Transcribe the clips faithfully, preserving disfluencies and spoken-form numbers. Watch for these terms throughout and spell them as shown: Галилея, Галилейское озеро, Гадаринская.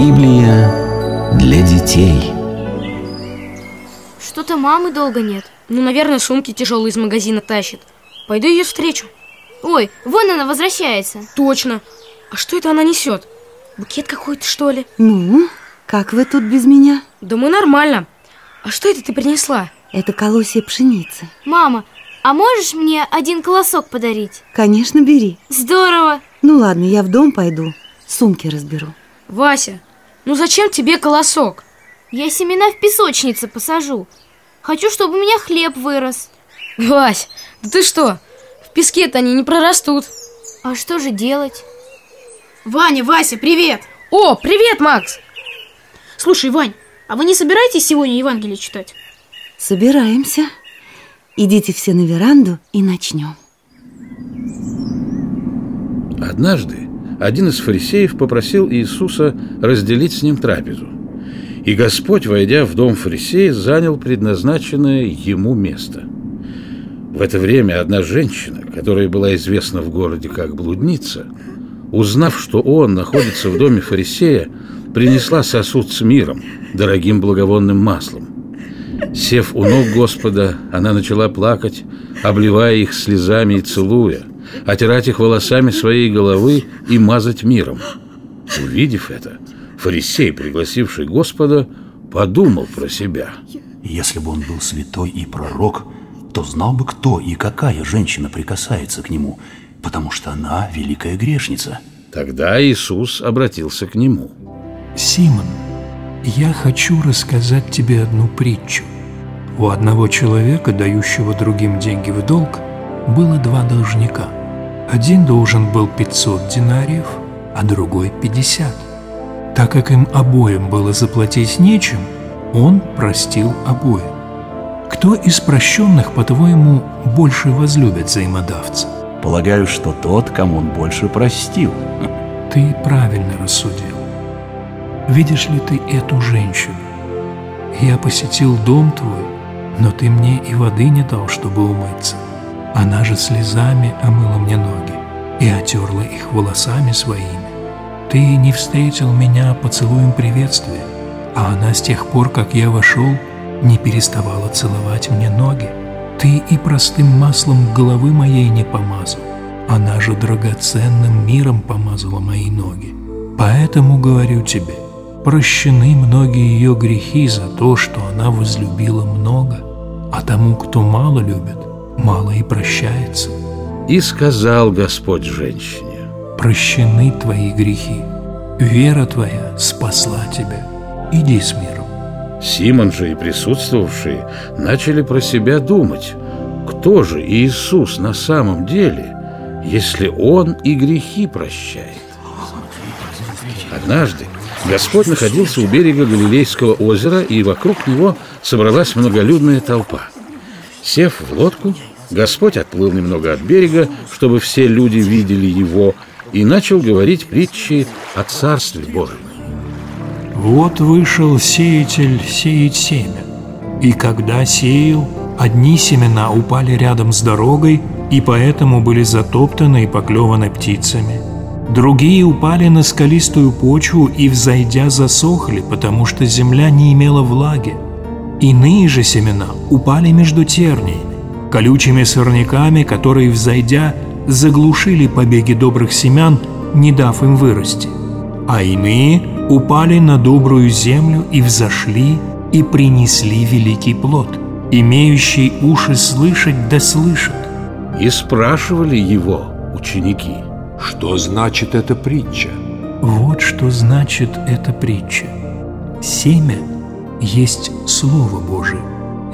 Библия для детей. Что-то мамы долго нет. Ну, наверное, сумки тяжелые из магазина тащит. Пойду ее встречу. Ой, вон она возвращается. Точно. А что это она несет? Букет какой-то, что ли? Ну, как вы тут без меня? Да мы нормально. А что это ты принесла? Это колосья пшеницы. Мама, а можешь мне один колосок подарить? Конечно, бери. Здорово. Ну ладно, я в дом пойду, сумки разберу. Вася, ну зачем тебе колосок? Я семена в песочнице посажу. Хочу, чтобы у меня хлеб вырос. Вась, да ты что? В песке-то они не прорастут. А что же делать? Ваня, Вася, привет! О, привет, Макс! Слушай, Вань, а вы не собираетесь сегодня Евангелие читать? Собираемся. Идите все на веранду и начнем. Однажды один из фарисеев попросил Иисуса разделить с ним трапезу. И Господь, войдя в дом фарисея, занял предназначенное ему место. В это время одна женщина, которая была известна в городе как блудница, узнав, что он находится в доме фарисея, принесла сосуд с миром, дорогим благовонным маслом. Сев у ног Господа, она начала плакать, обливая их слезами и целуя, отирать их волосами своей головы и мазать миром. Увидев это, фарисей, пригласивший Господа, подумал про себя: если бы он был святой и пророк, то знал бы, кто и какая женщина прикасается к нему, потому что она великая грешница. Тогда Иисус обратился к нему: Симон, я хочу рассказать тебе одну притчу. У одного человека, дающего другим деньги в долг, было два должника. Один должен был пятьсот динариев, а другой пятьдесят. Так как им обоим было заплатить нечем, он простил обоим. Кто из прощенных, по-твоему, больше возлюбит взаимодавца? Полагаю, что тот, кому он больше простил. Ты правильно рассудил. Видишь ли ты эту женщину? Я посетил дом твой, но ты мне и воды не дал, чтобы умыться. Она же слезами омыла мне ноги и отерла их волосами своими. Ты не встретил меня поцелуем приветствия, а она с тех пор, как я вошел, не переставала целовать мне ноги. Ты и простым маслом головы моей не помазал, она же драгоценным миром помазала мои ноги. Поэтому говорю тебе, прощены многие ее грехи за то, что она возлюбила много, а тому, кто мало любит, мало и прощается. И сказал Господь женщине: прощены твои грехи, вера твоя спасла тебя, иди с миром. Симон же и присутствовавшие начали про себя думать: кто же Иисус на самом деле, если Он и грехи прощает? Однажды Господь находился у берега Галилейского озера, и вокруг него собралась многолюдная толпа. Сев в лодку, Господь отплыл немного от берега, чтобы все люди видели его, и начал говорить притчи о Царстве Божьем. Вот вышел сеятель сеять семя, и когда сеял, одни семена упали рядом с дорогой, и поэтому были затоптаны и поклеваны птицами. Другие упали на скалистую почву и, взойдя, засохли, потому что земля не имела влаги. Иные же семена упали между терниями, колючими сорняками, которые, взойдя, заглушили побеги добрых семян, не дав им вырасти. А иные упали на добрую землю и взошли, и принесли великий плод. Имеющий уши слышать, да слышит. И спрашивали его ученики: что значит эта притча? Вот что значит эта притча. Семя есть Слово Божие.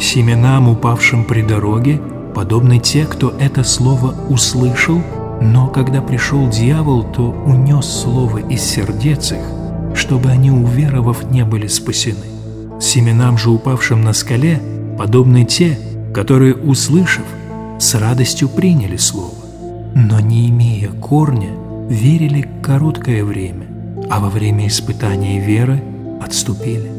Семенам, упавшим при дороге, подобны те, кто это Слово услышал, но когда пришел дьявол, то унес Слово из сердец их, чтобы они, уверовав, не были спасены. Семенам же, упавшим на скале, подобны те, которые, услышав, с радостью приняли Слово, но, не имея корня, верили короткое время, а во время испытания веры отступили.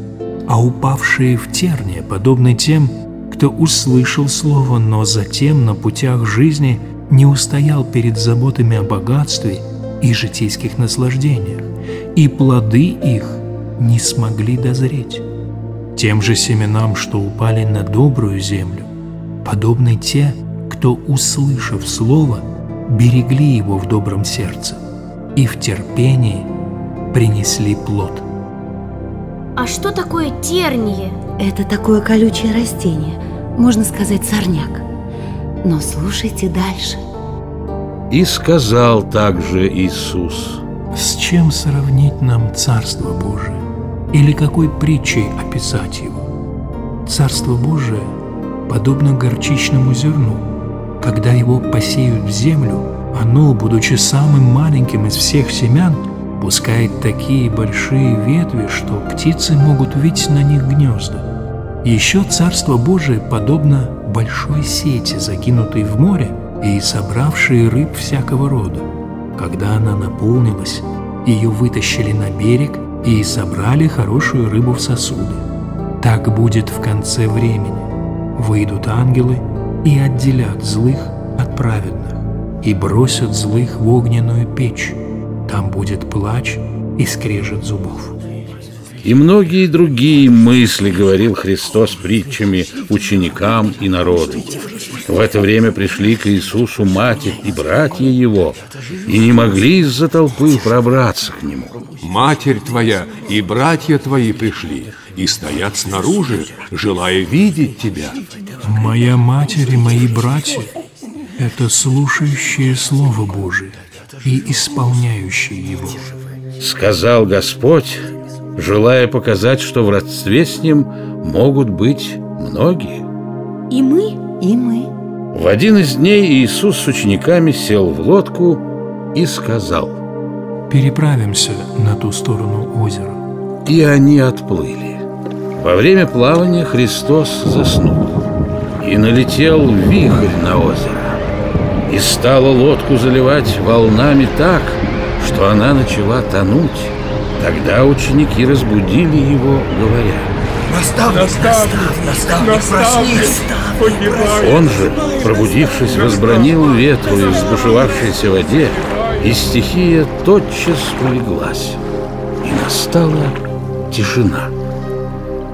А упавшие в терния подобны тем, кто услышал слово, но затем на путях жизни не устоял перед заботами о богатстве и житейских наслаждениях, и плоды их не смогли дозреть. Тем же семенам, что упали на добрую землю, подобны те, кто, услышав слово, берегли его в добром сердце и в терпении принесли плод. А что такое тернии? Это такое колючее растение, можно сказать, сорняк. Но слушайте дальше. И сказал также Иисус: с чем сравнить нам Царство Божие? Или какой притчей описать его? Царство Божие подобно горчичному зерну. Когда его посеют в землю, оно, будучи самым маленьким из всех семян, пускает такие большие ветви, что птицы могут вить на них гнезда. Еще Царство Божие подобно большой сети, закинутой в море и собравшей рыб всякого рода. Когда она наполнилась, ее вытащили на берег и собрали хорошую рыбу в сосуды. Так будет в конце времени. Выйдут ангелы и отделят злых от праведных, и бросят злых в огненную печь. Там будет плач и скрежет зубов. И многие другие мысли говорил Христос притчами ученикам и народу. В это время пришли к Иисусу Матерь и братья Его, и не могли из-за толпы пробраться к Нему. Матерь твоя и братья твои пришли, и стоят снаружи, желая видеть тебя. Моя Матерь и мои братья – это слушающие Слово Божие и исполняющие его. Сказал Господь, желая показать, что в родстве с Ним могут быть многие. И мы, и мы. В один из дней Иисус с учениками сел в лодку и сказал: переправимся на ту сторону озера. И они отплыли. Во время плавания Христос заснул, и налетел вихрь на озеро, и стала лодку заливать волнами так, что она начала тонуть. Тогда ученики разбудили его, говоря: «Наставник, наставник, наставник, проснись!» Он же, пробудившись, возбранил ветру и взбушевавшейся воде, и стихия тотчас улеглась, и настала тишина.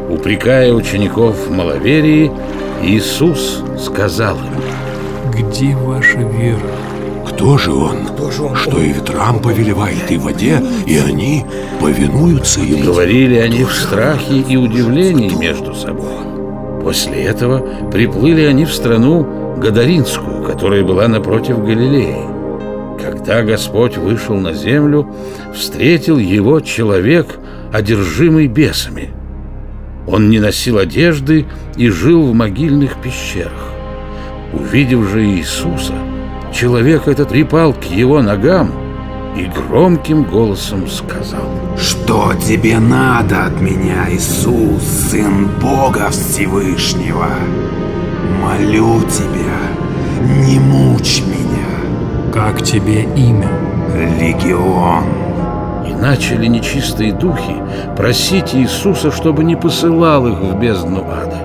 Упрекая учеников в маловерии, Иисус сказал им: «Где ваша вера?» Кто же он, Кто же он? что и ветрам повелевает, и воде, и они повинуются ему? Говорили они в страхе и удивлении между собой. После этого приплыли они в страну Гадаринскую, которая была напротив Галилеи. Когда Господь вышел на землю, встретил его человек, одержимый бесами. Он не носил одежды и жил в могильных пещерах. Увидев же Иисуса, человек этот припал к его ногам и громким голосом сказал: «Что тебе надо от меня, Иисус, Сын Бога Всевышнего? Молю тебя, не мучь меня». «Как тебе имя?» «Легион». И начали нечистые духи просить Иисуса, чтобы не посылал их в бездну ада.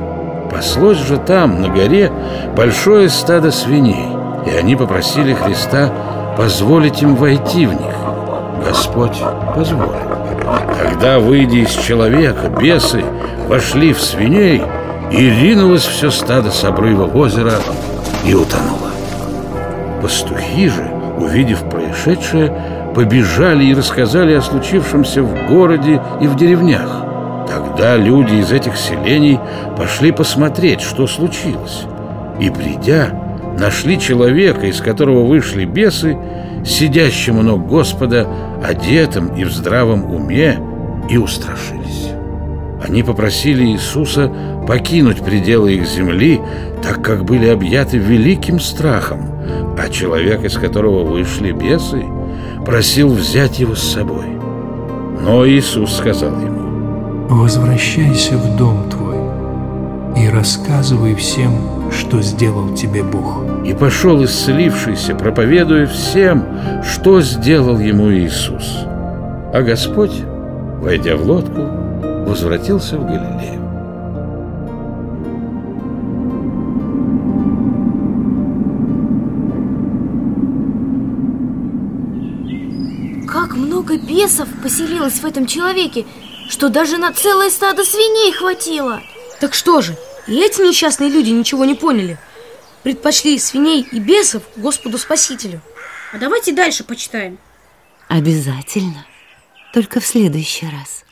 Паслось же там, на горе, большое стадо свиней, и они попросили Христа позволить им войти в них. Господь позволил. Когда, выйдя из человека, бесы вошли в свиней, и ринулось все стадо с обрыва озера и утонуло. Пастухи же, увидев происшедшее, побежали и рассказали о случившемся в городе и в деревнях. Тогда люди из этих селений пошли посмотреть, что случилось, и, придя, нашли человека, из которого вышли бесы, сидящим у ног Господа, одетым и в здравом уме, и устрашились. Они попросили Иисуса покинуть пределы их земли, так как были объяты великим страхом, а человек, из которого вышли бесы, просил взять его с собой. Но Иисус сказал ему: «Возвращайся в дом твой и рассказывай всем, что сделал тебе Бог». И пошел исцелившийся, проповедуя всем, что сделал ему Иисус. А Господь, войдя в лодку, возвратился в Галилею. Как много бесов поселилось в этом человеке! что даже на целое стадо свиней хватило. Так что же, и эти несчастные люди ничего не поняли. Предпочли свиней и бесов Господу Спасителю. А давайте дальше почитаем. Обязательно, только в следующий раз.